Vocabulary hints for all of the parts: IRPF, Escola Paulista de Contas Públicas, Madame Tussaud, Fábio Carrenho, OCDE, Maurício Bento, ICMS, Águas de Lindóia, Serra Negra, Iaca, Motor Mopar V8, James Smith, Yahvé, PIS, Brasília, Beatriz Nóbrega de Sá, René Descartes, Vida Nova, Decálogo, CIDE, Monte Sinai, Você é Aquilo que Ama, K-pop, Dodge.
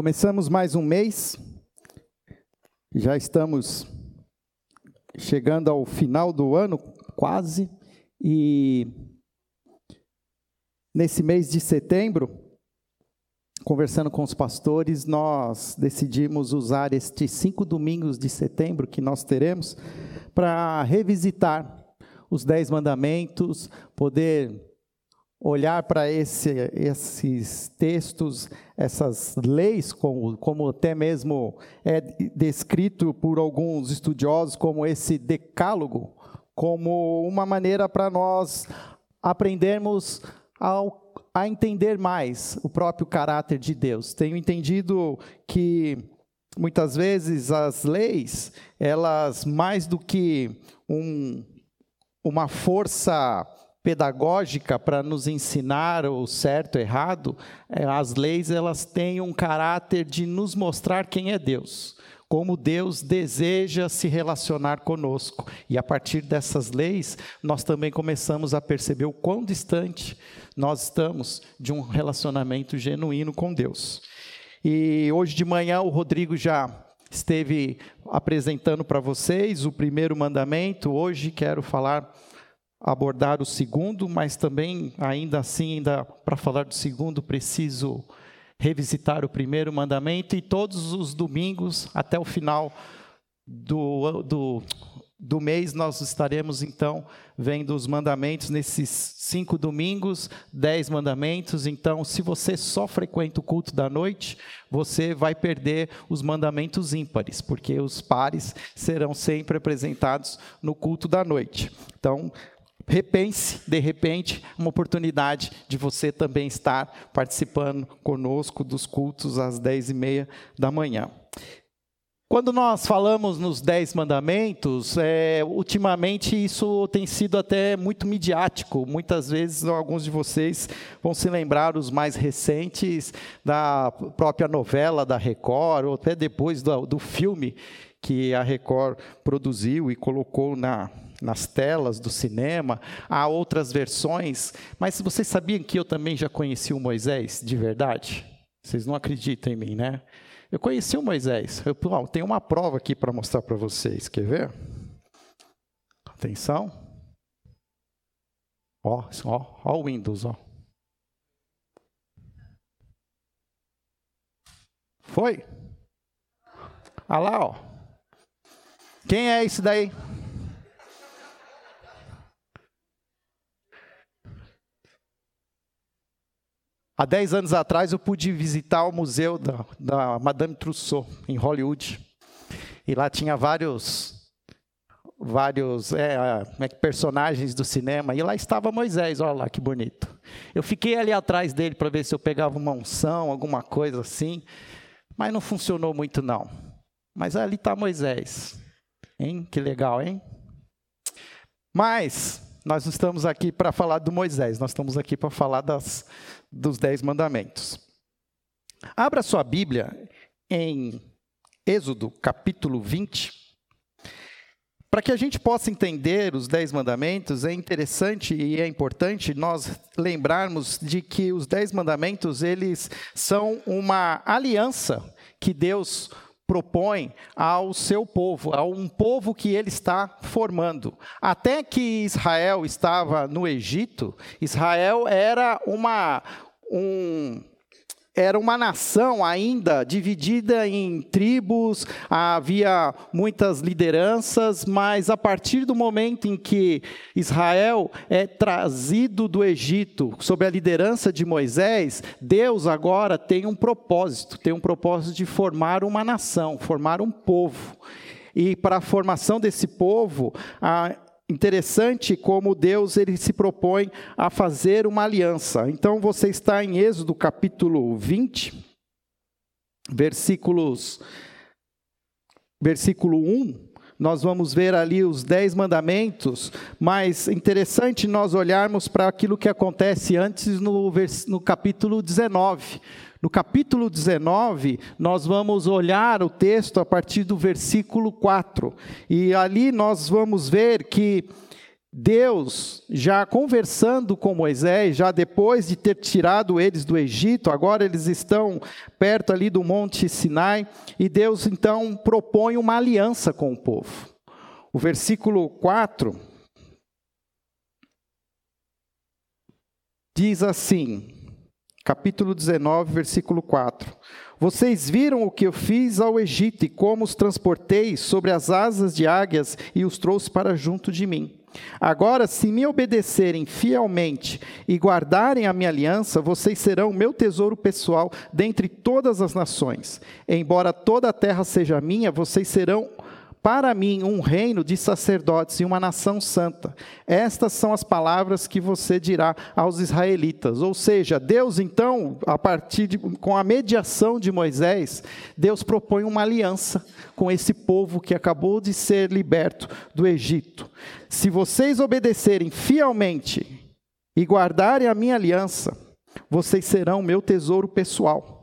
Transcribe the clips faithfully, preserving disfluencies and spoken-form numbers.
Começamos mais um mês, já estamos chegando ao final do ano, quase, e nesse mês de setembro, conversando com os pastores, nós decidimos usar estes cinco domingos de setembro que nós teremos para revisitar os Dez Mandamentos, poder olhar para esse, esses textos, essas leis, como, como até mesmo é descrito por alguns estudiosos como esse Decálogo, como uma maneira para nós aprendermos ao a entender mais o próprio caráter de Deus. Tenho entendido que, muitas vezes, as leis, elas, mais do que um, uma força pedagógica para nos ensinar o certo e o errado, as leis, elas têm um caráter de nos mostrar quem é Deus, como Deus deseja se relacionar conosco. E a partir dessas leis, nós também começamos a perceber o quão distante nós estamos de um relacionamento genuíno com Deus. E hoje de manhã o Rodrigo já esteve apresentando para vocês o primeiro mandamento. Hoje quero falar, abordar o segundo, mas também, ainda assim, ainda para falar do segundo, preciso revisitar o primeiro mandamento, e todos os domingos, até o final do, do, do mês, nós estaremos, então, vendo os mandamentos nesses cinco domingos, dez mandamentos. Então, se você só frequenta o culto da noite, você vai perder os mandamentos ímpares, porque os pares serão sempre apresentados no culto da noite. Então, repense, de repente, uma oportunidade de você também estar participando conosco dos cultos às dez e meia da manhã. Quando nós falamos nos Dez Mandamentos, é, ultimamente isso tem sido até muito midiático. Muitas vezes, alguns de vocês vão se lembrar, os mais recentes, da própria novela da Record, ou até depois do, do filme que a Record produziu e colocou na... nas telas do cinema. Há outras versões, mas vocês sabiam que eu também já conheci o Moisés, de verdade? Vocês não acreditam em mim, né? Eu conheci o Moisés. Eu ó, tenho uma prova aqui para mostrar para vocês, quer ver? Atenção. Ó, ó, ó o Windows, ó. Foi? Olha lá, ó. Quem é esse daí? Há dez anos atrás, eu pude visitar o museu da, da Madame Tussaud, em Hollywood. E lá tinha vários, vários é, personagens do cinema. E lá estava Moisés, olha lá que bonito. Eu fiquei ali atrás dele para ver se eu pegava uma unção, alguma coisa assim. Mas não funcionou muito, não. Mas ali está Moisés. Hein? Que legal, hein? Mas nós não estamos aqui para falar do Moisés. Nós estamos aqui para falar das... dos Dez Mandamentos. Abra sua Bíblia em Êxodo, capítulo vinte. Para que a gente possa entender os Dez Mandamentos, é interessante e é importante nós lembrarmos de que os Dez Mandamentos, eles são uma aliança que Deus propõe ao seu povo, a um povo que ele está formando. Até que Israel estava no Egito, Israel era uma, um, era uma nação ainda dividida em tribos, havia muitas lideranças, mas a partir do momento em que Israel é trazido do Egito, sob a liderança de Moisés, Deus agora tem um propósito, tem um propósito de formar uma nação, formar um povo. E para a formação desse povo, a interessante como Deus ele se propõe a fazer uma aliança. Então, você está em Êxodo, capítulo vinte, versículos, versículo um. Nós vamos ver ali os Dez Mandamentos, mas interessante nós olharmos para aquilo que acontece antes no, vers, no capítulo dezenove. No capítulo dezenove, nós vamos olhar o texto a partir do versículo quatro. E ali nós vamos ver que Deus, já conversando com Moisés, já depois de ter tirado eles do Egito, agora eles estão perto ali do Monte Sinai, e Deus então propõe uma aliança com o povo. O versículo quatro diz assim, capítulo dezenove, versículo quatro. Vocês viram o que eu fiz ao Egito e como os transportei sobre as asas de águias e os trouxe para junto de mim. Agora, se me obedecerem fielmente e guardarem a minha aliança, vocês serão meu tesouro pessoal dentre todas as nações. Embora toda a terra seja minha, vocês serão para mim um reino de sacerdotes e uma nação santa. Estas são as palavras que você dirá aos israelitas. Ou seja, Deus então, a partir de, com a mediação de Moisés, Deus propõe uma aliança com esse povo que acabou de ser liberto do Egito. Se vocês obedecerem fielmente e guardarem a minha aliança, vocês serão meu tesouro pessoal.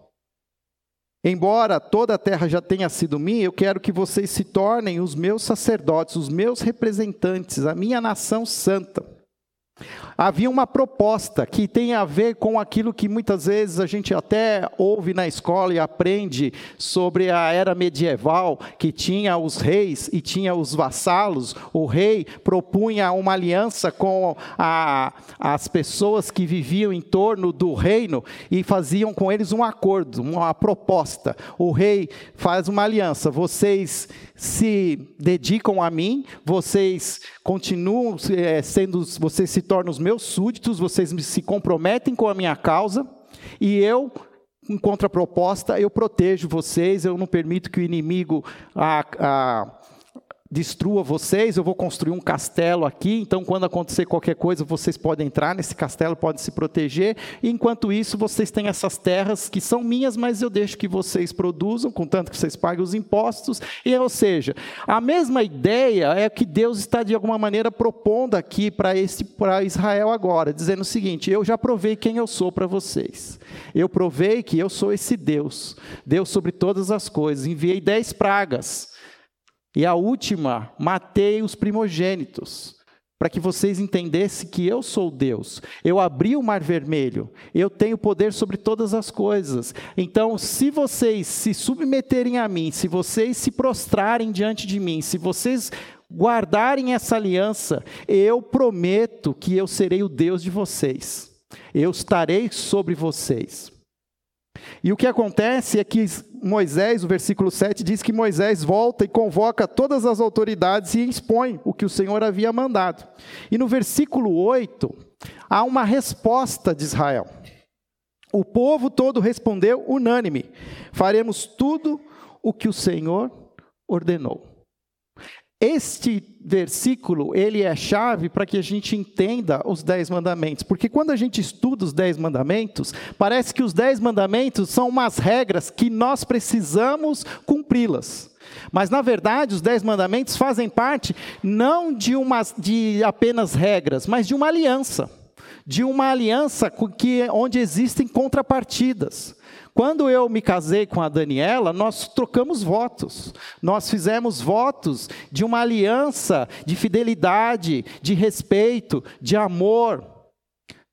Embora toda a terra já tenha sido minha, eu quero que vocês se tornem os meus sacerdotes, os meus representantes, a minha nação santa. Havia uma proposta que tem a ver com aquilo que muitas vezes a gente até ouve na escola e aprende sobre a era medieval, que tinha os reis e tinha os vassalos. O rei propunha uma aliança com a, as pessoas que viviam em torno do reino e faziam com eles um acordo, uma proposta. O rei faz uma aliança, vocês se dedicam a mim, vocês continuam é, sendo, vocês se tornam os meus súditos, vocês se comprometem com a minha causa, e eu, em contraproposta, eu protejo vocês, eu não permito que o inimigo a, a, destrua vocês, eu vou construir um castelo aqui, então quando acontecer qualquer coisa, vocês podem entrar nesse castelo, podem se proteger, e, enquanto isso, vocês têm essas terras que são minhas, mas eu deixo que vocês produzam, contanto que vocês paguem os impostos, e, ou seja, a mesma ideia é que Deus está, de alguma maneira, propondo aqui para esse, para Israel agora, dizendo o seguinte, eu já provei quem eu sou para vocês, eu provei que eu sou esse Deus, Deus sobre todas as coisas, enviei dez pragas, e a última, matei os primogênitos, para que vocês entendessem que eu sou Deus. Eu abri o mar vermelho, eu tenho poder sobre todas as coisas. Então, se vocês se submeterem a mim, se vocês se prostrarem diante de mim, se vocês guardarem essa aliança, eu prometo que eu serei o Deus de vocês. Eu estarei sobre vocês. E o que acontece é que Moisés, o versículo sete, diz que Moisés volta e convoca todas as autoridades e expõe o que o Senhor havia mandado. E no versículo oito, há uma resposta de Israel. O povo todo respondeu unânime, faremos tudo o que o Senhor ordenou. Este versículo, ele é chave para que a gente entenda os dez mandamentos, porque quando a gente estuda os dez mandamentos, parece que os dez mandamentos são umas regras que nós precisamos cumpri-las, mas na verdade os dez mandamentos fazem parte não de, uma, de apenas regras, mas de uma aliança, de uma aliança que, onde existem contrapartidas. Quando eu me casei com a Daniela, nós trocamos votos, nós fizemos votos de uma aliança de fidelidade, de respeito, de amor.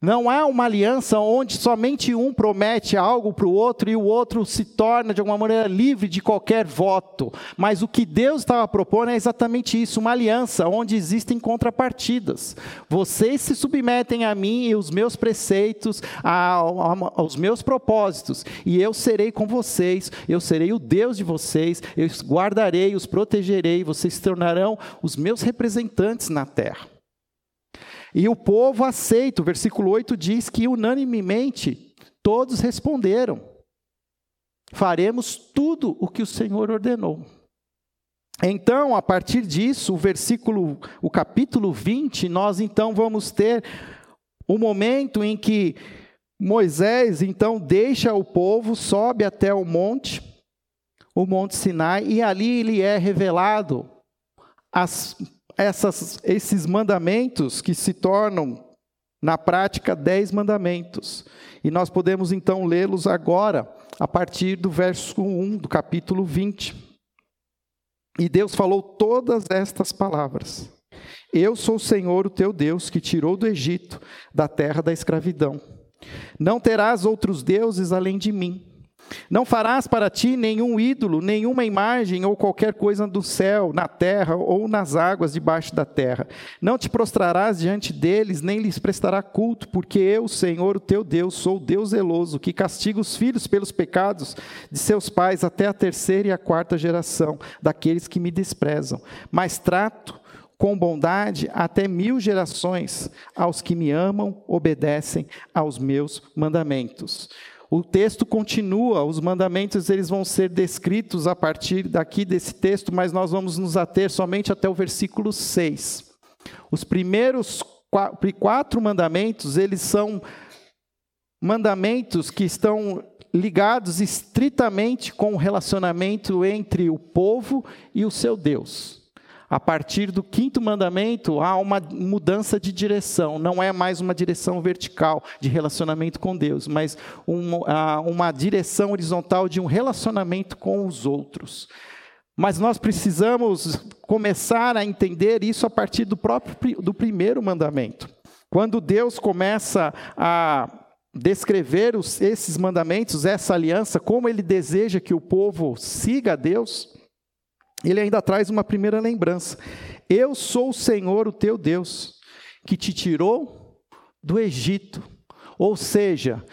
Não há uma aliança onde somente um promete algo para o outro e o outro se torna de alguma maneira livre de qualquer voto. Mas o que Deus estava propondo é exatamente isso, uma aliança onde existem contrapartidas. Vocês se submetem a mim e os meus preceitos, aos meus propósitos, e eu serei com vocês, eu serei o Deus de vocês, eu os guardarei, os protegerei, vocês se tornarão os meus representantes na terra. E o povo aceita, o versículo oito diz que unanimemente todos responderam, faremos tudo o que o Senhor ordenou. Então, a partir disso, o versículo, o capítulo vinte, nós então vamos ter o momento em que Moisés então deixa o povo, sobe até o monte, o monte Sinai, e ali ele é revelado as Essas, esses mandamentos que se tornam, na prática, dez mandamentos. E nós podemos, então, lê-los agora, a partir do verso um do capítulo vinte. E Deus falou todas estas palavras. Eu sou o Senhor, o teu Deus, que tirou do Egito, da terra da escravidão. Não terás outros deuses além de mim. Não farás para ti nenhum ídolo, nenhuma imagem ou qualquer coisa do céu, na terra ou nas águas debaixo da terra. Não te prostrarás diante deles, nem lhes prestará culto, porque eu, Senhor, o teu Deus, sou o Deus zeloso, que castiga os filhos pelos pecados de seus pais até a terceira e a quarta geração daqueles que me desprezam. Mas trato com bondade até mil gerações aos que me amam, obedecem aos meus mandamentos. O texto continua, os mandamentos eles vão ser descritos a partir daqui desse texto, mas nós vamos nos ater somente até o versículo seis. Os primeiros quatro mandamentos, eles são mandamentos que estão ligados estritamente com o relacionamento entre o povo e o seu Deus. A partir do quinto mandamento, há uma mudança de direção. Não é mais uma direção vertical de relacionamento com Deus, mas uma, uma direção horizontal de um relacionamento com os outros. Mas nós precisamos começar a entender isso a partir do próprio do primeiro mandamento. Quando Deus começa a descrever os, esses mandamentos, essa aliança, como Ele deseja que o povo siga a Deus, Ele ainda traz uma primeira lembrança. Eu sou o Senhor, o teu Deus, que te tirou do Egito. Ou seja,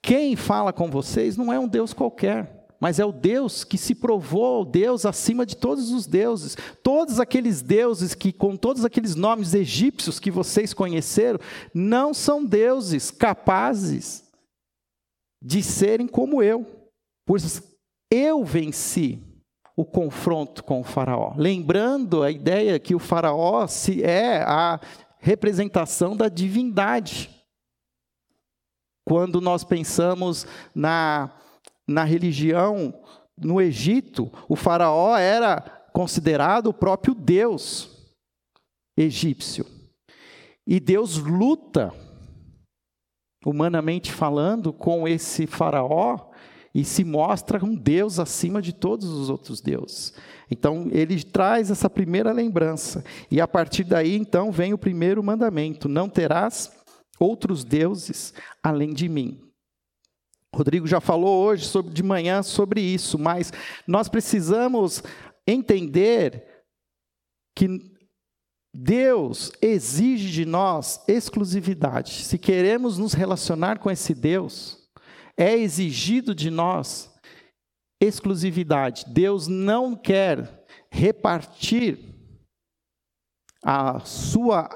quem fala com vocês não é um Deus qualquer, mas é o Deus que se provou Deus acima de todos os deuses. Todos aqueles deuses que, com todos aqueles nomes egípcios que vocês conheceram, não são deuses capazes de serem como eu, pois eu venci o confronto com o faraó. Lembrando a ideia que o faraó se é a representação da divindade. Quando nós pensamos na, na religião, no Egito, o faraó era considerado o próprio Deus egípcio. E Deus luta, humanamente falando, com esse faraó, e se mostra um Deus acima de todos os outros deuses. Então, ele traz essa primeira lembrança. E a partir daí, então, vem o primeiro mandamento. Não terás outros deuses além de mim. Rodrigo já falou hoje, sobre, de manhã, sobre isso. Mas nós precisamos entender que Deus exige de nós exclusividade. Se queremos nos relacionar com esse Deus, é exigido de nós exclusividade. Deus não quer repartir a sua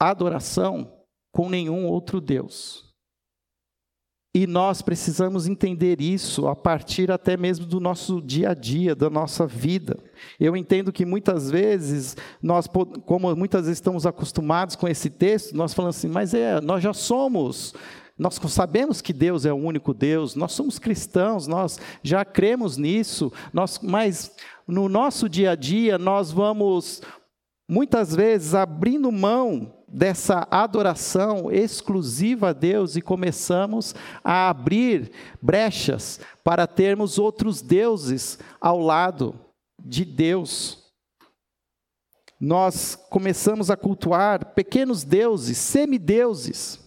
adoração com nenhum outro Deus. E nós precisamos entender isso a partir até mesmo do nosso dia a dia, da nossa vida. Eu entendo que muitas vezes, nós, como muitas vezes estamos acostumados com esse texto, nós falamos assim, mas é, nós já somos... Nós sabemos que Deus é o único Deus, nós somos cristãos, nós já cremos nisso, nós, mas no nosso dia a dia nós vamos, muitas vezes, abrindo mão dessa adoração exclusiva a Deus e começamos a abrir brechas para termos outros deuses ao lado de Deus. Nós começamos a cultuar pequenos deuses, semideuses,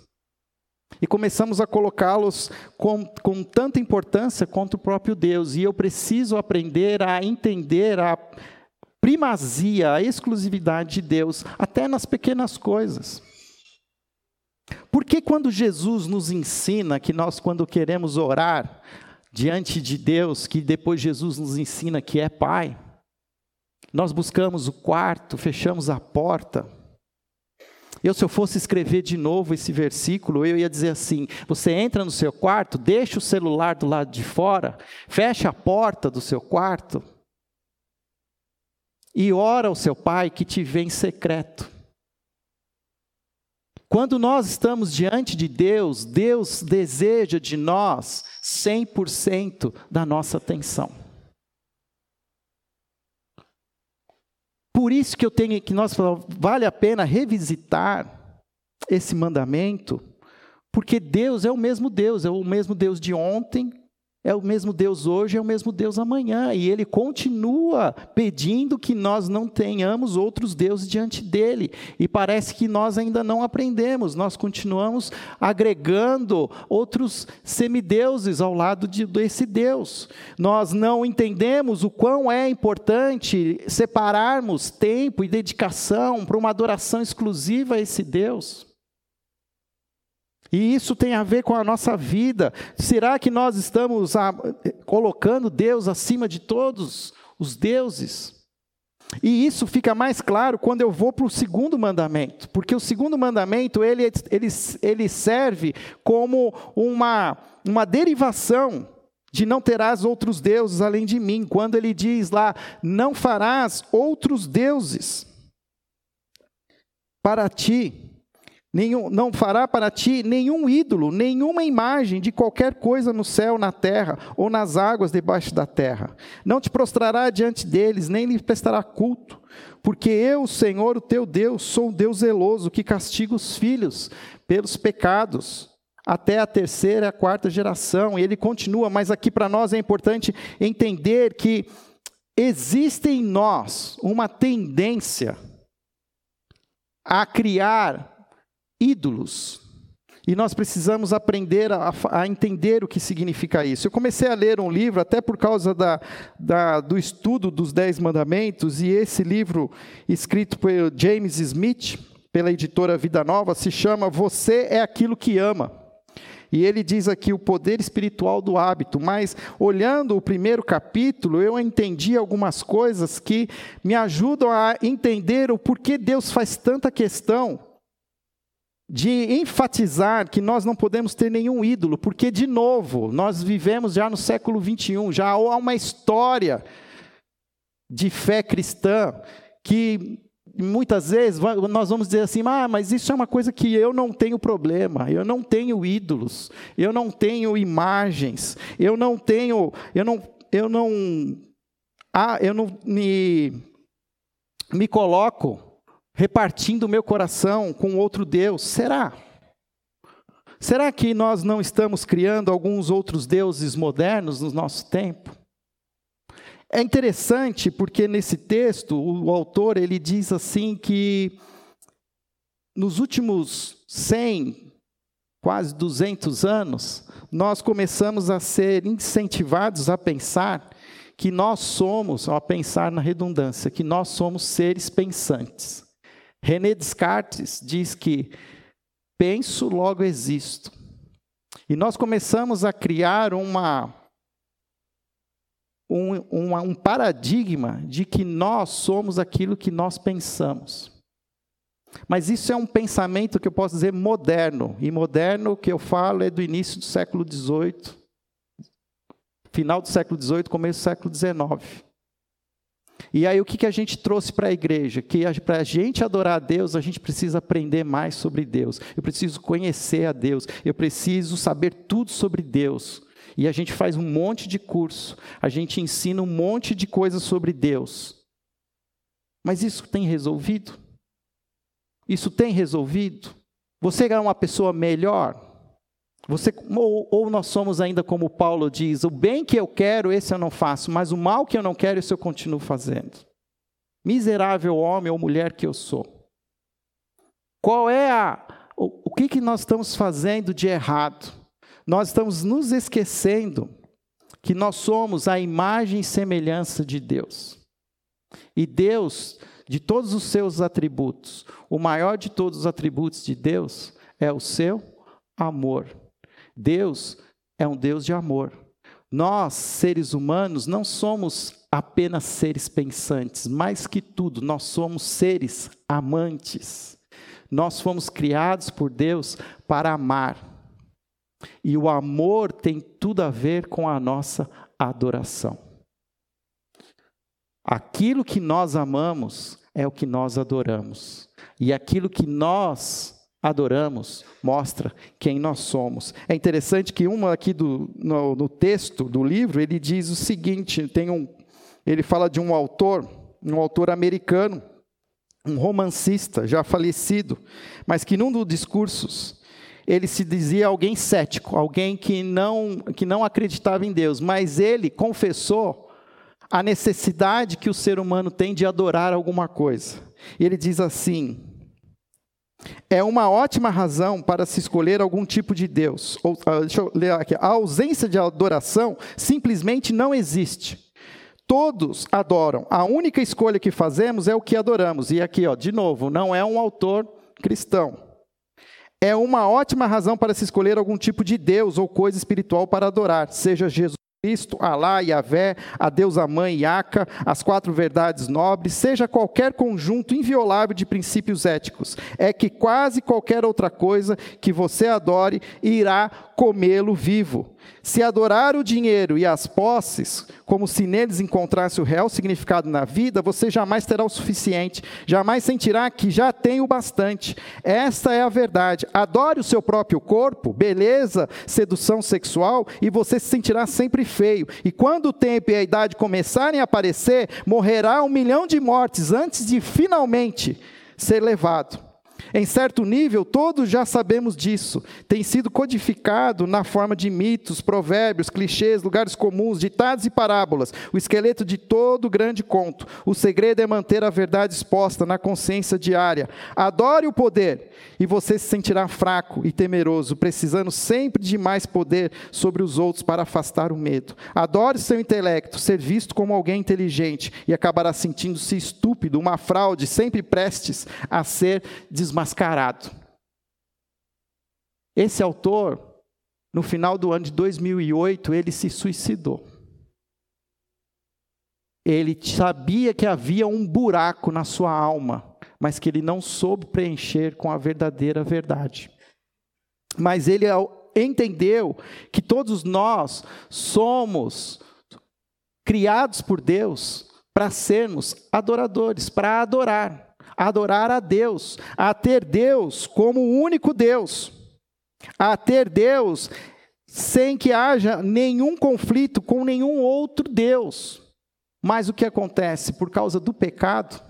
e começamos a colocá-los com, com tanta importância quanto o próprio Deus. E eu preciso aprender a entender a primazia, a exclusividade de Deus, até nas pequenas coisas. Porque quando Jesus nos ensina que nós, quando queremos orar diante de Deus, que depois Jesus nos ensina que é Pai, nós buscamos o quarto, fechamos a porta. Eu, se eu fosse escrever de novo esse versículo, eu ia dizer assim, você entra no seu quarto, deixa o celular do lado de fora, fecha a porta do seu quarto e ora ao seu Pai que te vê em secreto. Quando nós estamos diante de Deus, Deus deseja de nós cem por cento da nossa atenção. Por isso que eu tenho que nós falamos, vale a pena revisitar esse mandamento, porque Deus é o mesmo Deus, é o mesmo Deus de ontem, É o mesmo Deus hoje, é o mesmo Deus amanhã. E Ele continua pedindo que nós não tenhamos outros deuses diante dEle. E parece que nós ainda não aprendemos. Nós continuamos agregando outros semideuses ao lado de, desse Deus. Nós não entendemos o quão é importante separarmos tempo e dedicação para uma adoração exclusiva a esse Deus. E isso tem a ver com a nossa vida. Será que nós estamos a, colocando Deus acima de todos os deuses? E isso fica mais claro quando eu vou para o segundo mandamento, porque o segundo mandamento, ele, ele, ele serve como uma, uma derivação de não terás outros deuses além de mim, quando ele diz lá, não farás outros deuses para ti. Nenhum, não fará para ti nenhum ídolo, nenhuma imagem de qualquer coisa no céu, na terra, ou nas águas debaixo da terra. Não te prostrará diante deles, nem lhe prestará culto, porque eu, Senhor, o teu Deus, sou um Deus zeloso, que castiga os filhos pelos pecados, até a terceira e a quarta geração. E ele continua, mas aqui para nós é importante entender que existe em nós uma tendência a criar ídolos, e nós precisamos aprender a, a entender o que significa isso. Eu comecei a ler um livro, até por causa da, da, do estudo dos Dez Mandamentos, e esse livro, escrito por James Smith, pela editora Vida Nova, se chama Você é Aquilo que Ama, e ele diz aqui o poder espiritual do hábito, mas olhando o primeiro capítulo, eu entendi algumas coisas que me ajudam a entender o porquê Deus faz tanta questão de enfatizar que nós não podemos ter nenhum ídolo, porque, de novo, nós vivemos já no século vinte e um, já há uma história de fé cristã que, muitas vezes, nós vamos dizer assim, ah, mas isso é uma coisa que eu não tenho problema, eu não tenho ídolos, eu não tenho imagens, eu não tenho, eu não, eu não, ah, eu não me, me coloco repartindo o meu coração com outro Deus. Será? Será que nós não estamos criando alguns outros deuses modernos no nosso tempo? É interessante porque nesse texto o autor ele diz assim que nos últimos cem, quase duzentos anos, nós começamos a ser incentivados a pensar que nós somos, a pensar na redundância, que nós somos seres pensantes. René Descartes diz que penso, logo existo. E nós começamos a criar uma, um, uma, um paradigma de que nós somos aquilo que nós pensamos. Mas isso é um pensamento que eu posso dizer moderno. E moderno, que eu falo, é do início do século dezoito, final do século dezoito, começo do século dezenove. E aí, o que a gente trouxe para a igreja? Que para a gente adorar a Deus, a gente precisa aprender mais sobre Deus. Eu preciso conhecer a Deus. Eu preciso saber tudo sobre Deus. E a gente faz um monte de curso. A gente ensina um monte de coisas sobre Deus. Mas isso tem resolvido? Isso tem resolvido? Você é uma pessoa melhor? Você, ou, ou nós somos ainda como Paulo diz, o bem que eu quero, esse eu não faço, mas o mal que eu não quero, esse eu continuo fazendo. Miserável homem ou mulher que eu sou. Qual é a, o, o que, que nós estamos fazendo de errado? Nós estamos nos esquecendo que nós somos a imagem e semelhança de Deus. E Deus, de todos os seus atributos, o maior de todos os atributos de Deus é o seu amor. Deus é um Deus de amor. Nós, seres humanos, não somos apenas seres pensantes, mais que tudo, nós somos seres amantes. Nós fomos criados por Deus para amar. E o amor tem tudo a ver com a nossa adoração. Aquilo que nós amamos é o que nós adoramos. E aquilo que nós adoramos, mostra quem nós somos. É interessante que uma aqui do, no, no texto do livro, ele diz o seguinte, tem um, ele fala de um autor, um autor americano, um romancista já falecido, mas que num dos discursos, ele se dizia alguém cético, alguém que não, que não acreditava em Deus, mas ele confessou a necessidade que o ser humano tem de adorar alguma coisa. Ele diz assim: é uma ótima razão para se escolher algum tipo de Deus. Ou, deixa eu ler aqui. A ausência de adoração simplesmente não existe. Todos adoram. A única escolha que fazemos é o que adoramos. E aqui, ó, de novo, não é um autor cristão. É uma ótima razão para se escolher algum tipo de Deus ou coisa espiritual para adorar, seja Jesus Cristo, Alá, Yahvé, a Deusa Mãe, Iaca, as quatro verdades nobres, seja qualquer conjunto inviolável de princípios éticos. É que quase qualquer outra coisa que você adore irá comê-lo vivo. Se adorar o dinheiro e as posses, como se neles encontrasse o real significado na vida, você jamais terá o suficiente, jamais sentirá que já tem o bastante. Esta é a verdade. Adore o seu próprio corpo, beleza, sedução sexual, e você se sentirá sempre feio. E quando o tempo e a idade começarem a aparecer, morrerá um milhão de mortes antes de finalmente ser levado. Em certo nível, todos já sabemos disso. Tem sido codificado na forma de mitos, provérbios, clichês, lugares comuns, ditados e parábolas. O esqueleto de todo grande conto. O segredo é manter a verdade exposta na consciência diária. Adore o poder e você se sentirá fraco e temeroso, precisando sempre de mais poder sobre os outros para afastar o medo. Adore seu intelecto, ser visto como alguém inteligente e acabará sentindo-se estúpido, uma fraude, sempre prestes a ser desmascarado. Mascarado. Esse autor, no final do ano de dois mil e oito, ele se suicidou. Ele sabia que havia um buraco na sua alma, mas que ele não soube preencher com a verdadeira verdade. Mas ele entendeu que todos nós somos criados por Deus para sermos adoradores, para adorar. Adorar a Deus, a ter Deus como o único Deus, a ter Deus sem que haja nenhum conflito com nenhum outro Deus. Mas o que acontece? Por causa do pecado,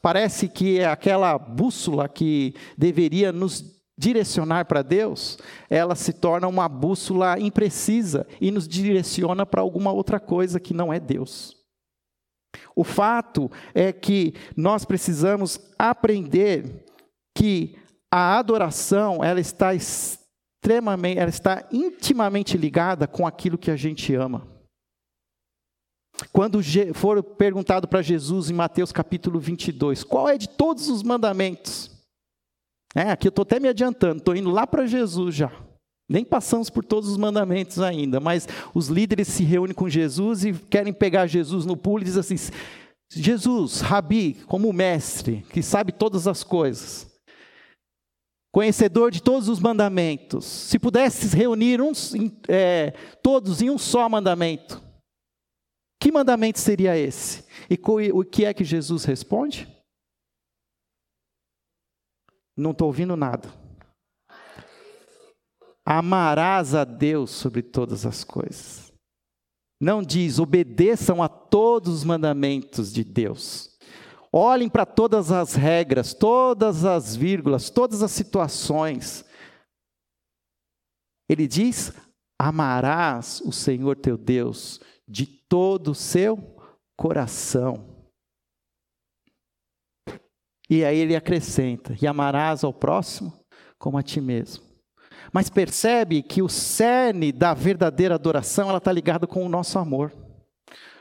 parece que aquela bússola que deveria nos direcionar para Deus, ela se torna uma bússola imprecisa e nos direciona para alguma outra coisa que não é Deus. O fato é que nós precisamos aprender que a adoração, ela está extremamente, ela está intimamente ligada com aquilo que a gente ama. Quando for perguntado para Jesus em Mateus capítulo vinte e dois, qual é de todos os mandamentos? É, aqui eu estou até me adiantando, estou indo lá para Jesus já. Nem passamos por todos os mandamentos ainda, mas os líderes se reúnem com Jesus e querem pegar Jesus no pulo e dizem assim: Jesus, Rabi, como mestre, que sabe todas as coisas, conhecedor de todos os mandamentos, se pudesses reunir uns, é, todos em um só mandamento, que mandamento seria esse? E o que é que Jesus responde? Não estou ouvindo nada. Amarás a Deus sobre todas as coisas. Não diz, obedeçam a todos os mandamentos de Deus. Olhem para todas as regras, todas as vírgulas, todas as situações. Ele diz, amarás o Senhor teu Deus de todo o seu coração. E aí ele acrescenta, e amarás ao próximo como a ti mesmo. Mas percebe que o cerne da verdadeira adoração, ela está ligada com o nosso amor.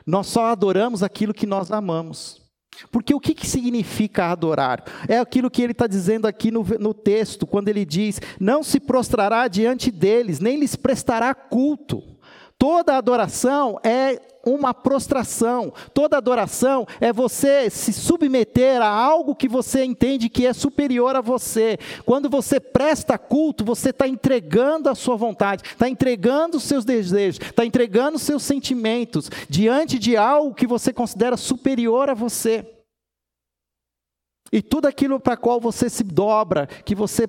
Nós só adoramos aquilo que nós amamos. Porque o que, que significa adorar? É aquilo que ele está dizendo aqui no, no texto, quando ele diz, não se prostrará diante deles, nem lhes prestará culto. Toda adoração é uma prostração. Toda adoração é você se submeter a algo que você entende que é superior a você. Quando você presta culto, você está entregando a sua vontade, está entregando os seus desejos, está entregando os seus sentimentos diante de algo que você considera superior a você. E tudo aquilo para qual você se dobra, que você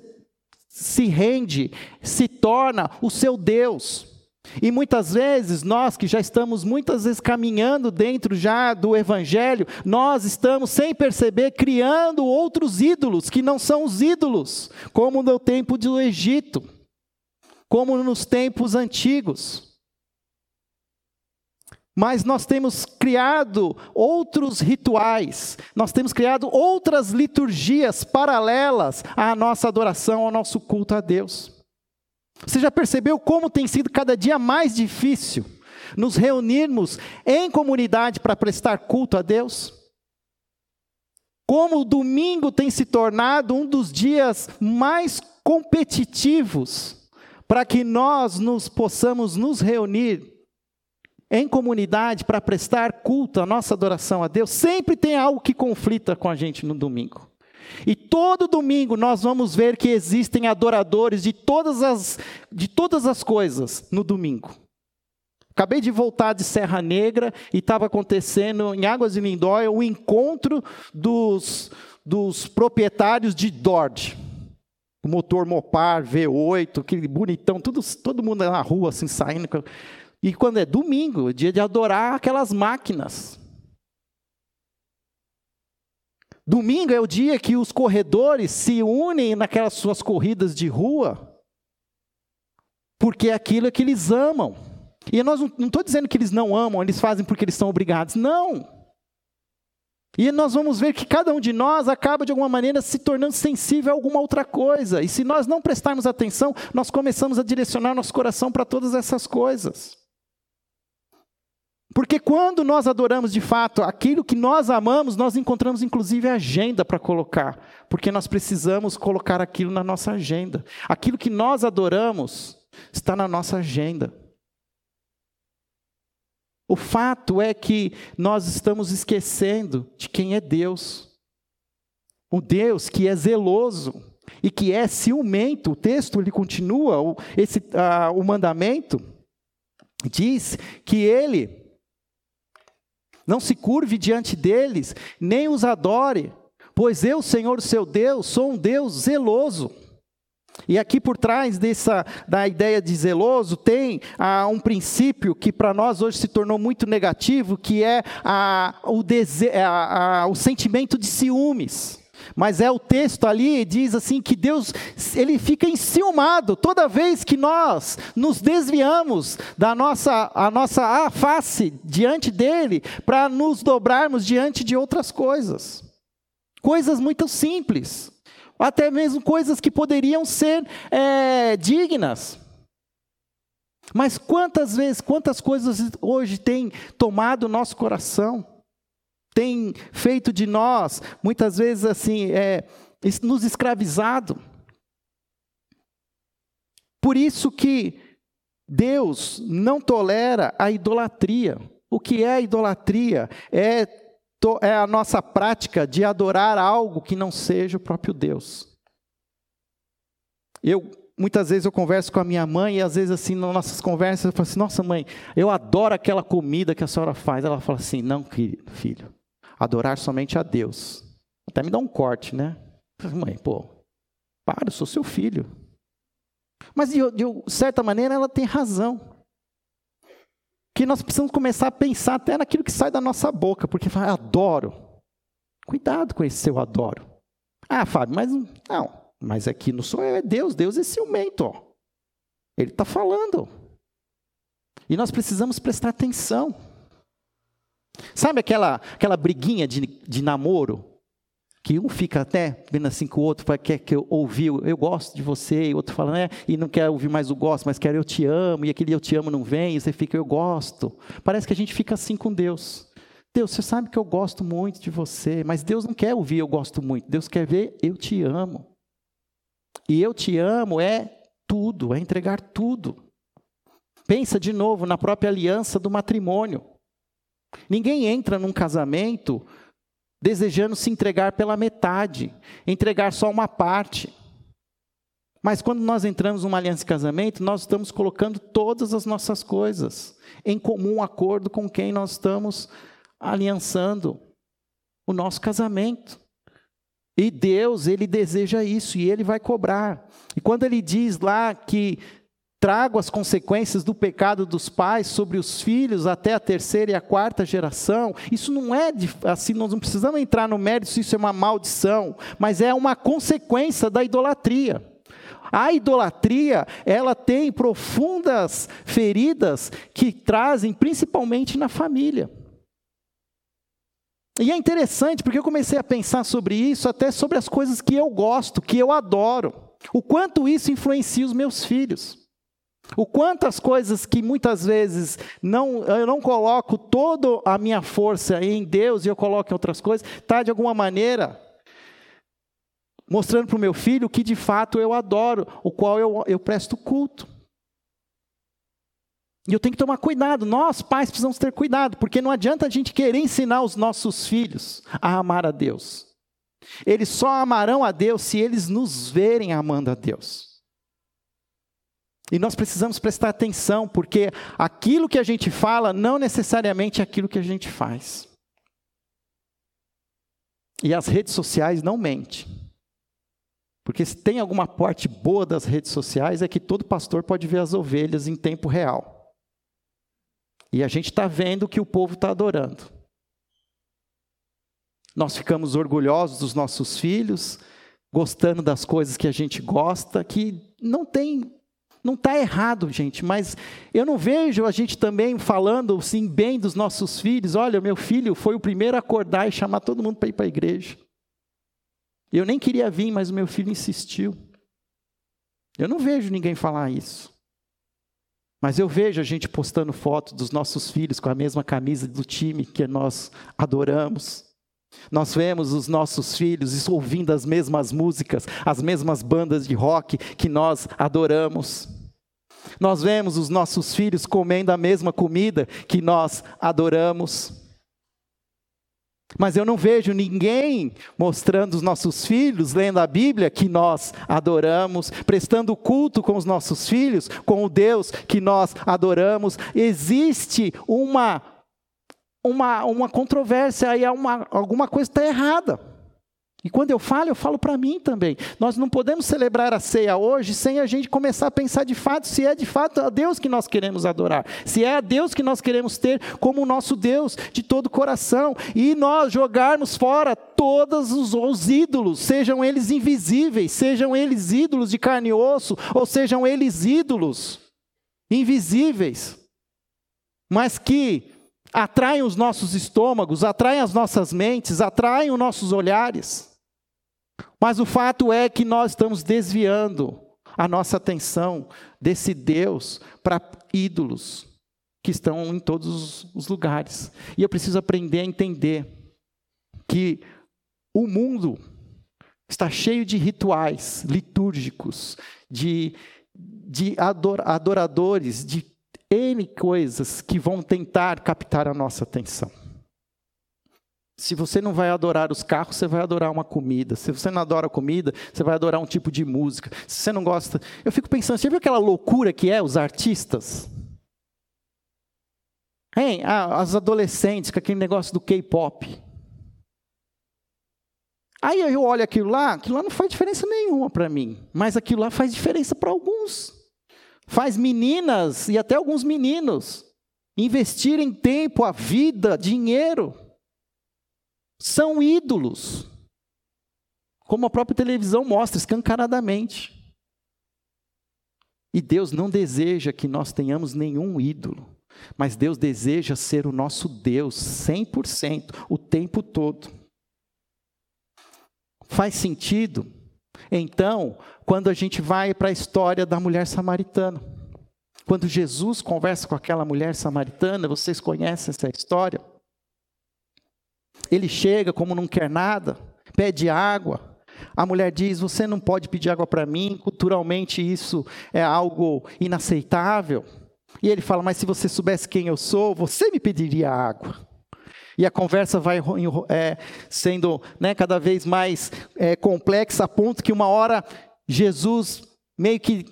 se rende, se torna o seu Deus. E muitas vezes, nós que já estamos muitas vezes caminhando dentro já do Evangelho, nós estamos, sem perceber, criando outros ídolos, que não são os ídolos, como no tempo do Egito. como nos tempos antigos. Mas nós temos criado outros rituais, nós temos criado outras liturgias paralelas à nossa adoração, ao nosso culto a Deus. Você já percebeu como tem sido cada dia mais difícil nos reunirmos em comunidade para prestar culto a Deus? Como o domingo tem se tornado um dos dias mais competitivos para que nós nos possamos nos reunir em comunidade para prestar culto à nossa adoração a Deus? Sempre tem algo que conflita com a gente no domingo. E todo domingo nós vamos ver que existem adoradores de todas as, de todas as coisas no domingo. Acabei de voltar de Serra Negra e estava acontecendo em Águas de Lindóia o encontro dos, dos proprietários de Dodge. O motor Mopar V oito, aquele bonitão, tudo, todo mundo na rua assim saindo. E quando é domingo, é dia de adorar aquelas máquinas. Domingo é o dia que os corredores se unem naquelas suas corridas de rua, porque aquilo é que eles amam. E nós não estou dizendo que eles não amam, eles fazem porque eles são obrigados, não. E nós vamos ver que cada um de nós acaba de alguma maneira se tornando sensível a alguma outra coisa. E se nós não prestarmos atenção, nós começamos a direcionar nosso coração para todas essas coisas. Porque quando nós adoramos de fato aquilo que nós amamos, nós encontramos inclusive agenda para colocar, porque nós precisamos colocar aquilo na nossa agenda. Aquilo que nós adoramos está na nossa agenda. O fato é que nós estamos esquecendo de quem é Deus. O Deus que é zeloso e que é ciumento. O texto, ele continua, o, esse, ah, o mandamento diz que ele não se curve diante deles, nem os adore, pois eu, Senhor, seu Deus, sou um Deus zeloso. E aqui por trás dessa, da ideia de zeloso, tem ah, um princípio que para nós hoje se tornou muito negativo, que é ah, o, dese- ah, ah, o sentimento de ciúmes. Mas é o texto ali, diz assim, que Deus, ele fica enciumado toda vez que nós nos desviamos da nossa, a nossa face diante dele, para nos dobrarmos diante de outras coisas. Coisas muito simples, até mesmo coisas que poderiam ser é, dignas. Mas quantas vezes, quantas coisas hoje têm tomado o nosso coração? Tem feito de nós, muitas vezes assim, é, nos escravizado. Por isso que Deus não tolera a idolatria. O que é a idolatria? É, to, é a nossa prática de adorar algo que não seja o próprio Deus. Eu, muitas vezes eu converso com a minha mãe, e às vezes assim, nas nossas conversas, eu falo assim, nossa mãe, eu adoro aquela comida que a senhora faz. Ela fala assim, não querido, filho, adorar somente a Deus. Até me dá um corte, né? Mãe, pô, para, eu sou seu filho. Mas, de, de certa maneira, ela tem razão. Que nós precisamos começar a pensar até naquilo que sai da nossa boca, porque fala, adoro. Cuidado com esse seu adoro. Ah, Fábio, mas não, mas aqui não sou eu, é Deus. Deus é ciumento, ó. Ele está falando. E nós precisamos prestar atenção. Sabe aquela, aquela briguinha de, de namoro? Que um fica até vendo assim com o outro, quer que eu ouviu, eu gosto de você, e o outro fala, né? E não quer ouvir mais o gosto, mas quer eu te amo, e aquele eu te amo não vem, e você fica, eu gosto. Parece que a gente fica assim com Deus. Deus, você sabe que eu gosto muito de você, mas Deus não quer ouvir eu gosto muito, Deus quer ver eu te amo. E eu te amo é tudo, é entregar tudo. Pensa de novo na própria aliança do matrimônio. Ninguém entra num casamento desejando se entregar pela metade, entregar só uma parte. Mas quando nós entramos numa aliança de casamento, nós estamos colocando todas as nossas coisas em comum acordo com quem nós estamos aliançando o nosso casamento. E Deus, ele deseja isso e ele vai cobrar. E quando ele diz lá que trago as consequências do pecado dos pais sobre os filhos até a terceira e a quarta geração. Isso não é assim, nós não precisamos entrar no mérito se isso é uma maldição, mas é uma consequência da idolatria. A idolatria, ela tem profundas feridas que trazem principalmente na família. E é interessante, porque eu comecei a pensar sobre isso, até sobre as coisas que eu gosto, que eu adoro. O quanto isso influencia os meus filhos. O quanto as coisas que muitas vezes não, eu não coloco toda a minha força em Deus e eu coloco em outras coisas, está de alguma maneira mostrando para o meu filho que de fato eu adoro, o qual eu, eu presto culto. E eu tenho que tomar cuidado, nós pais precisamos ter cuidado, porque não adianta a gente querer ensinar os nossos filhos a amar a Deus. Eles só amarão a Deus se eles nos verem amando a Deus. E nós precisamos prestar atenção, porque aquilo que a gente fala não necessariamente é aquilo que a gente faz. E as redes sociais não mentem. Porque se tem alguma parte boa das redes sociais, é que todo pastor pode ver as ovelhas em tempo real. E a gente está vendo o que o povo está adorando. Nós ficamos orgulhosos dos nossos filhos, gostando das coisas que a gente gosta, que não tem... Não está errado, gente, mas eu não vejo a gente também falando assim, bem dos nossos filhos. Olha, meu filho foi o primeiro a acordar e chamar todo mundo para ir para a igreja. Eu nem queria vir, mas o meu filho insistiu. Eu não vejo ninguém falar isso. Mas eu vejo a gente postando foto dos nossos filhos com a mesma camisa do time que nós adoramos. Nós vemos os nossos filhos ouvindo as mesmas músicas, as mesmas bandas de rock que nós adoramos. Nós vemos os nossos filhos comendo a mesma comida que nós adoramos. Mas eu não vejo ninguém mostrando os nossos filhos, lendo a Bíblia que nós adoramos, prestando culto com os nossos filhos, com o Deus que nós adoramos. Existe uma Uma, uma controvérsia, aí uma, alguma coisa está errada. E quando eu falo, eu falo para mim também. Nós não podemos celebrar a ceia hoje sem a gente começar a pensar de fato se é de fato a Deus que nós queremos adorar. Se é a Deus que nós queremos ter como o nosso Deus de todo o coração. E nós jogarmos fora todos os, os ídolos, sejam eles invisíveis, sejam eles ídolos de carne e osso, ou sejam eles ídolos invisíveis. Mas que... atraem os nossos estômagos, atraem as nossas mentes, atraem os nossos olhares. Mas o fato é que nós estamos desviando a nossa atenção desse Deus para ídolos que estão em todos os lugares. E eu preciso aprender a entender que o mundo está cheio de rituais litúrgicos, de, de ador, adoradores, de N coisas que vão tentar captar a nossa atenção. Se você não vai adorar os carros, você vai adorar uma comida. Se você não adora comida, você vai adorar um tipo de música. Se você não gosta... Eu fico pensando, você viu aquela loucura que é os artistas? Hein? Ah, as adolescentes com aquele negócio do K-pop. Aí eu olho aquilo lá, aquilo lá não faz diferença nenhuma para mim. Mas aquilo lá faz diferença para alguns. Faz meninas e até alguns meninos investirem tempo, a vida, dinheiro. São ídolos. Como a própria televisão mostra, escancaradamente. E Deus não deseja que nós tenhamos nenhum ídolo. Mas Deus deseja ser o nosso Deus cem por cento, o tempo todo. Faz sentido? Então, quando a gente vai para a história da mulher samaritana, quando Jesus conversa com aquela mulher samaritana, vocês conhecem essa história? Ele chega como não quer nada, pede água, a mulher diz, você não pode pedir água para mim, culturalmente isso é algo inaceitável, e ele fala, mas se você soubesse quem eu sou, você me pediria água. E a conversa vai é, sendo né, cada vez mais é, complexa, a ponto que uma hora Jesus meio que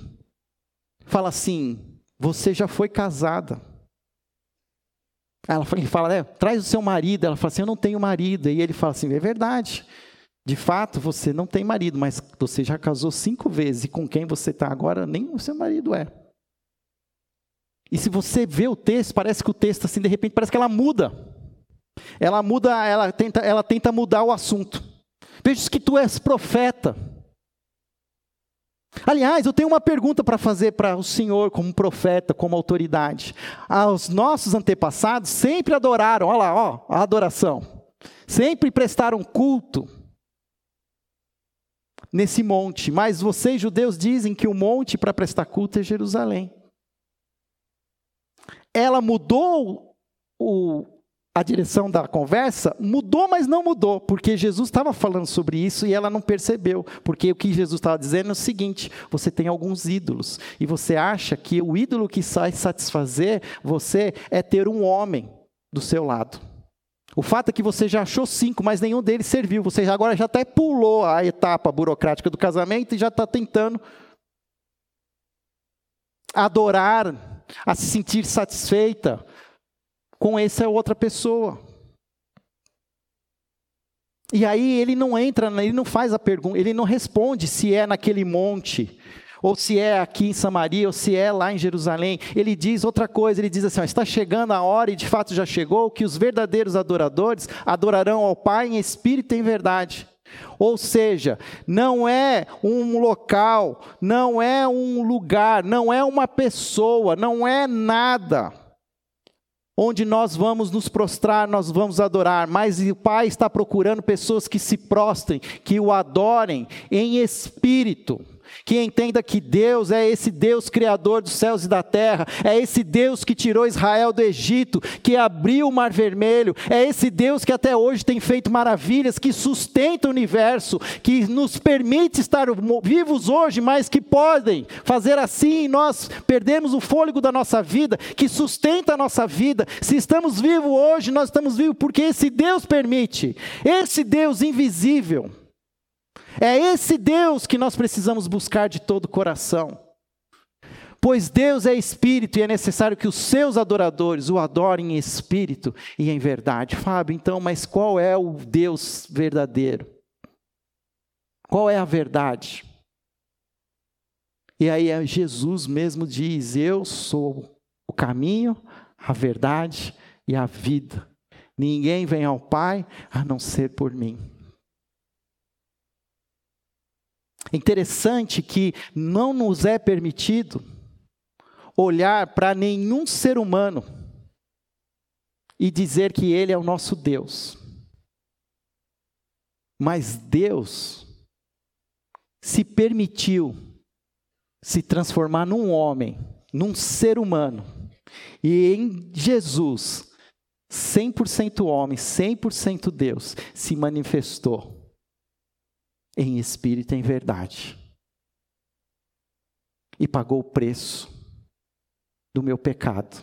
fala assim, você já foi casada. Ela fala, né, traz o seu marido. Ela fala assim, eu não tenho marido. E ele fala assim, é verdade, de fato você não tem marido, mas você já casou cinco vezes, e com quem você está agora, nem o seu marido é. E se você vê o texto, parece que o texto assim, de repente, parece que ela muda. Ela muda, ela tenta, ela tenta mudar o assunto. Vejo que tu és profeta. Aliás, eu tenho uma pergunta para fazer para o senhor, como profeta, como autoridade. Ah, os nossos antepassados sempre adoraram, olha lá, ó, a adoração. Sempre prestaram culto nesse monte. Mas vocês, judeus, dizem que o monte para prestar culto é Jerusalém. Ela mudou o, a direção da conversa? Mudou, mas não mudou, porque Jesus estava falando sobre isso e ela não percebeu, porque o que Jesus estava dizendo é o seguinte: você tem alguns ídolos, e você acha que o ídolo que sai satisfazer você é ter um homem do seu lado. O fato é que você já achou cinco, mas nenhum deles serviu, você agora já até pulou a etapa burocrática do casamento e já está tentando adorar, a se sentir satisfeita com essa outra pessoa. E aí ele não entra, ele não faz a pergunta, ele não responde se é naquele monte, ou se é aqui em Samaria, ou se é lá em Jerusalém. Ele diz outra coisa, ele diz assim, ó, está chegando a hora, e de fato já chegou, que os verdadeiros adoradores adorarão ao Pai em espírito e em verdade. Ou seja, não é um local, não é um lugar, não é uma pessoa, não é nada onde nós vamos nos prostrar, nós vamos adorar, mas o Pai está procurando pessoas que se prostrem, que o adorem em espírito, que entenda que Deus é esse Deus criador dos céus e da terra, é esse Deus que tirou Israel do Egito, que abriu o Mar Vermelho, é esse Deus que até hoje tem feito maravilhas, que sustenta o universo, que nos permite estar vivos hoje, mas que podem fazer assim, e nós perdemos o fôlego da nossa vida, que sustenta a nossa vida. Se estamos vivos hoje, nós estamos vivos porque esse Deus permite, esse Deus invisível. É esse Deus que nós precisamos buscar de todo o coração. Pois Deus é espírito e é necessário que os seus adoradores o adorem em espírito e em verdade. Fábio, então, mas qual é o Deus verdadeiro? Qual é a verdade? E aí Jesus mesmo diz, eu sou o caminho, a verdade e a vida. Ninguém vem ao Pai a não ser por mim. É interessante que não nos é permitido olhar para nenhum ser humano e dizer que ele é o nosso Deus. Mas Deus se permitiu se transformar num homem, num ser humano. E em Jesus, cem por cento homem, cem por cento Deus, se manifestou em espírito e em verdade, e pagou o preço do meu pecado,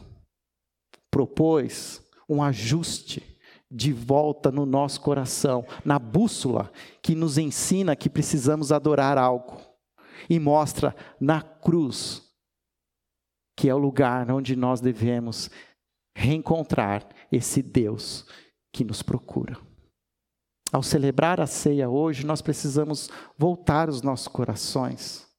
propôs um ajuste de volta no nosso coração, na bússola que nos ensina que precisamos adorar algo, e mostra na cruz, que é o lugar onde nós devemos reencontrar esse Deus que nos procura. Ao celebrar a ceia hoje, nós precisamos voltar os nossos corações,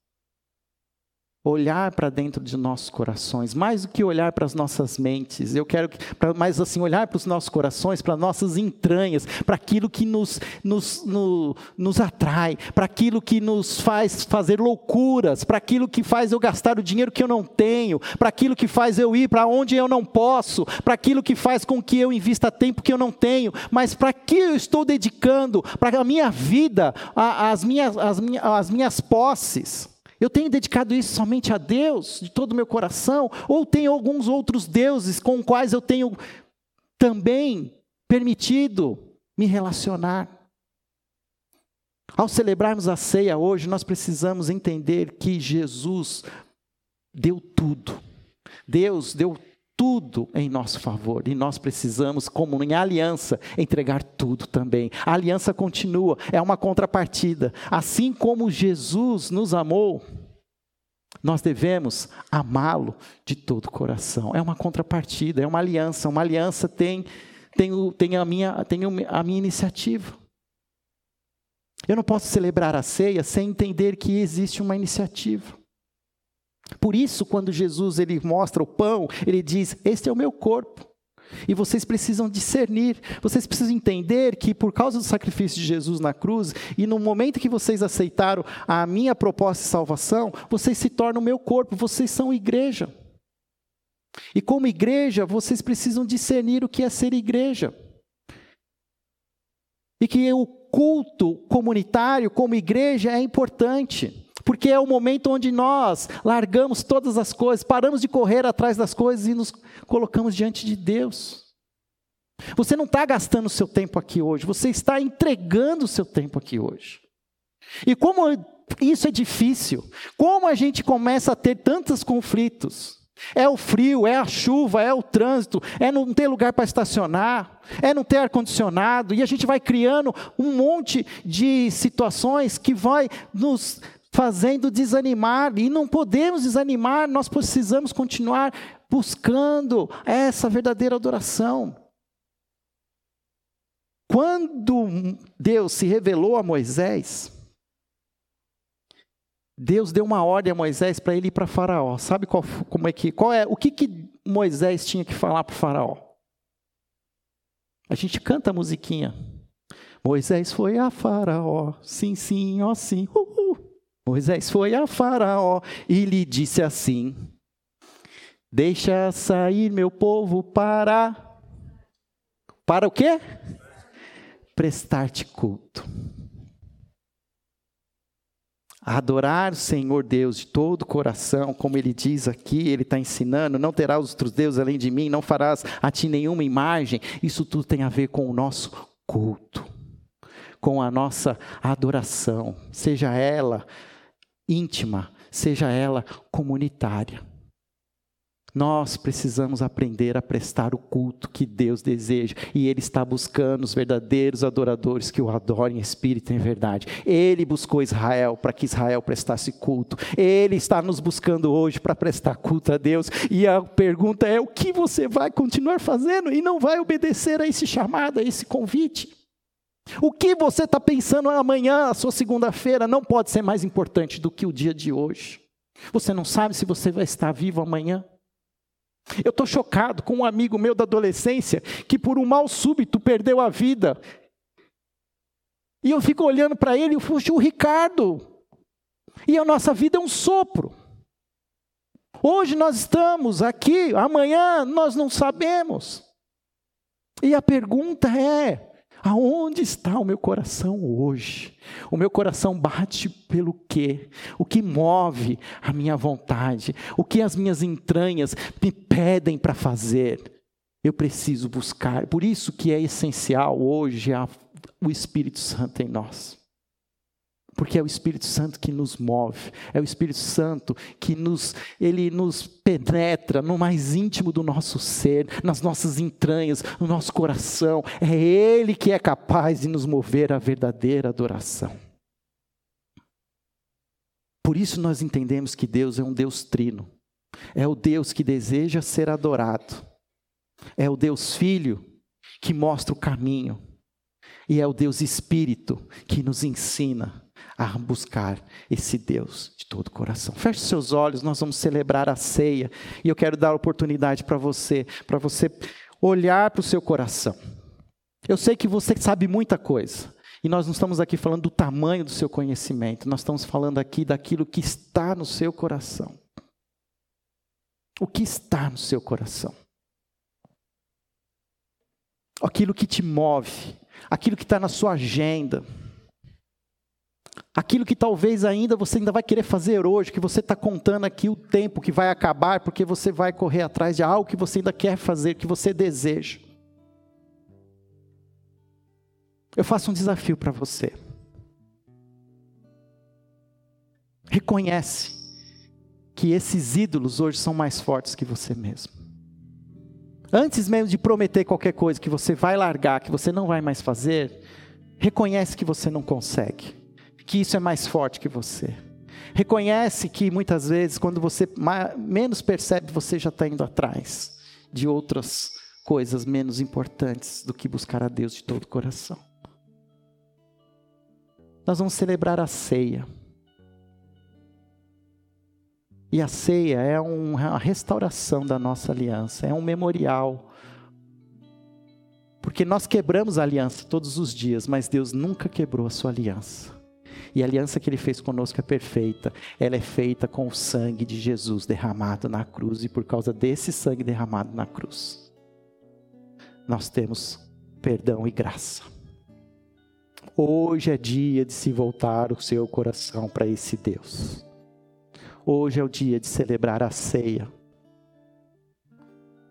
olhar para dentro de nossos corações, mais do que olhar para as nossas mentes. Eu quero que, pra, mais assim, olhar para os nossos corações, para as nossas entranhas, para aquilo que nos, nos, no, nos atrai, para aquilo que nos faz fazer loucuras, para aquilo que faz eu gastar o dinheiro que eu não tenho, para aquilo que faz eu ir para onde eu não posso, para aquilo que faz com que eu invista tempo que eu não tenho, mas para que eu estou dedicando, para a minha vida, a, as, minhas, as, minhas, as minhas posses. Eu tenho dedicado isso somente a Deus, de todo o meu coração, ou tenho alguns outros deuses com os quais eu tenho também permitido me relacionar? Ao celebrarmos a ceia hoje, nós precisamos entender que Jesus deu tudo. Deus deu tudo em nosso favor, e nós precisamos, como em aliança, entregar tudo também. A aliança continua, é uma contrapartida. Assim como Jesus nos amou, nós devemos amá-lo de todo o coração. É uma contrapartida, é uma aliança. Uma aliança tem, tem, o, tem, a, minha, tem a minha iniciativa. Eu não posso celebrar a ceia sem entender que existe uma iniciativa. Por isso, quando Jesus ele mostra o pão, ele diz, este é o meu corpo, E vocês precisam discernir, vocês precisam entender que, por causa do sacrifício de Jesus na cruz, e no momento que vocês aceitaram a minha proposta de salvação, vocês se tornam o meu corpo, vocês são igreja. E como igreja, vocês precisam discernir o que é ser igreja. E que o culto comunitário, como igreja, é importante. Porque é o momento onde nós largamos todas as coisas, paramos de correr atrás das coisas e nos colocamos diante de Deus. Você não está gastando o seu tempo aqui hoje, você está entregando o seu tempo aqui hoje. E como isso é difícil, como a gente começa a ter tantos conflitos. É o frio, é a chuva, é o trânsito, é não ter lugar para estacionar, é não ter ar-condicionado, e a gente vai criando um monte de situações que vai nos fazendo desanimar, e não podemos desanimar, nós precisamos continuar buscando essa verdadeira adoração. Quando Deus se revelou a Moisés, Deus deu uma ordem a Moisés para ele ir para Faraó. Sabe qual, como é que, qual é, o que, que Moisés tinha que falar para o Faraó? A gente canta a musiquinha. Moisés foi a Faraó, sim, sim, ó, sim, uhul. Moisés foi a Faraó e lhe disse assim: deixa sair meu povo para... Para o quê? Prestar-te culto. Adorar o Senhor Deus de todo o coração, como ele diz aqui, ele está ensinando, não terás outros deuses além de mim, não farás a ti nenhuma imagem. Isso tudo tem a ver com o nosso culto, com a nossa adoração, seja ela íntima, seja ela comunitária. Nós precisamos aprender a prestar o culto que Deus deseja, e Ele está buscando os verdadeiros adoradores que o adorem em espírito e em verdade. Ele buscou Israel para que Israel prestasse culto. Ele está nos buscando hoje para prestar culto a Deus, e a pergunta é: o que você vai continuar fazendo e não vai obedecer a esse chamado, a esse convite? O que você está pensando amanhã, a sua segunda-feira, não pode ser mais importante do que o dia de hoje. Você não sabe se você vai estar vivo amanhã. Eu estou chocado com um amigo meu da adolescência, que por um mal súbito perdeu a vida. E eu fico olhando para ele e fujo, o Ricardo. E a nossa vida é um sopro. Hoje nós estamos aqui, amanhã nós não sabemos. E a pergunta é: aonde está o meu coração hoje? O meu coração bate pelo quê? O que move a minha vontade? O que as minhas entranhas me pedem para fazer? Eu preciso buscar. Por isso que é essencial hoje a, o Espírito Santo em nós. Porque é o Espírito Santo que nos move, é o Espírito Santo que nos, ele nos penetra no mais íntimo do nosso ser, nas nossas entranhas, no nosso coração. É Ele que é capaz de nos mover à verdadeira adoração. Por isso nós entendemos que Deus é um Deus trino, é o Deus que deseja ser adorado, é o Deus Filho que mostra o caminho, e é o Deus Espírito que nos ensina a buscar esse Deus de todo o coração. Feche seus olhos, nós vamos celebrar a ceia, e eu quero dar a oportunidade para você, para você olhar para o seu coração. Eu sei que você sabe muita coisa, e nós não estamos aqui falando do tamanho do seu conhecimento, nós estamos falando aqui daquilo que está no seu coração. O que está no seu coração? Aquilo que te move, aquilo que está na sua agenda, aquilo que talvez ainda você ainda vai querer fazer hoje, que você está contando aqui o tempo que vai acabar, porque você vai correr atrás de algo que você ainda quer fazer, que você deseja. Eu faço um desafio para você. Reconhece que esses ídolos hoje são mais fortes que você mesmo. Antes mesmo de prometer qualquer coisa que você vai largar, que você não vai mais fazer, reconhece que você não consegue, que isso é mais forte que você. Reconhece que muitas vezes, quando você menos percebe, você já está indo atrás de outras coisas menos importantes do que buscar a Deus de todo o coração. Nós vamos celebrar a ceia. E a ceia é uma restauração da nossa aliança, é um memorial Porque nós quebramos a aliança todos os dias, mas Deus nunca quebrou a sua aliança. E a aliança que Ele fez conosco é perfeita. Ela é feita com o sangue de Jesus derramado na cruz. E por causa desse sangue derramado na cruz, nós temos perdão e graça. Hoje é dia de se voltar o seu coração para esse Deus. Hoje é o dia de celebrar a ceia,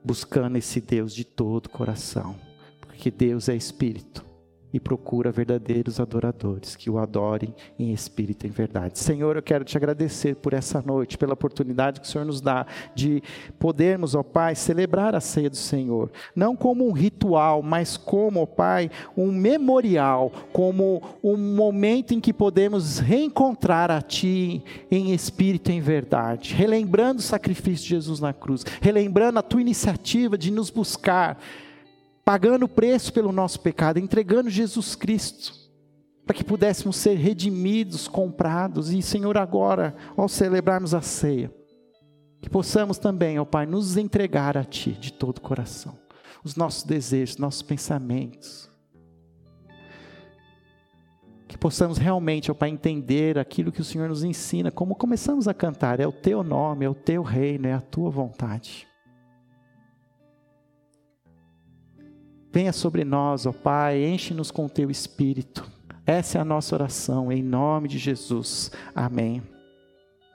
buscando esse Deus de todo o coração, porque Deus é Espírito e procura verdadeiros adoradores que o adorem em espírito e em verdade. Senhor, eu quero te agradecer por essa noite, pela oportunidade que o Senhor nos dá de podermos, ó Pai, celebrar a ceia do Senhor, não como um ritual, mas como, ó Pai, um memorial, como um momento em que podemos reencontrar a Ti em espírito e em verdade, relembrando o sacrifício de Jesus na cruz, relembrando a Tua iniciativa de nos buscar, pagando o preço pelo nosso pecado, entregando Jesus Cristo, para que pudéssemos ser redimidos, comprados. E Senhor, agora, ao celebrarmos a ceia, que possamos também, ó Pai, nos entregar a Ti de todo o coração, os nossos desejos, nossos pensamentos, que possamos realmente, ó Pai, entender aquilo que o Senhor nos ensina, como começamos a cantar: é o Teu nome, é o Teu reino, é a Tua vontade. Venha sobre nós, ó Pai, enche-nos com o Teu Espírito. Essa é a nossa oração, em nome de Jesus. Amém.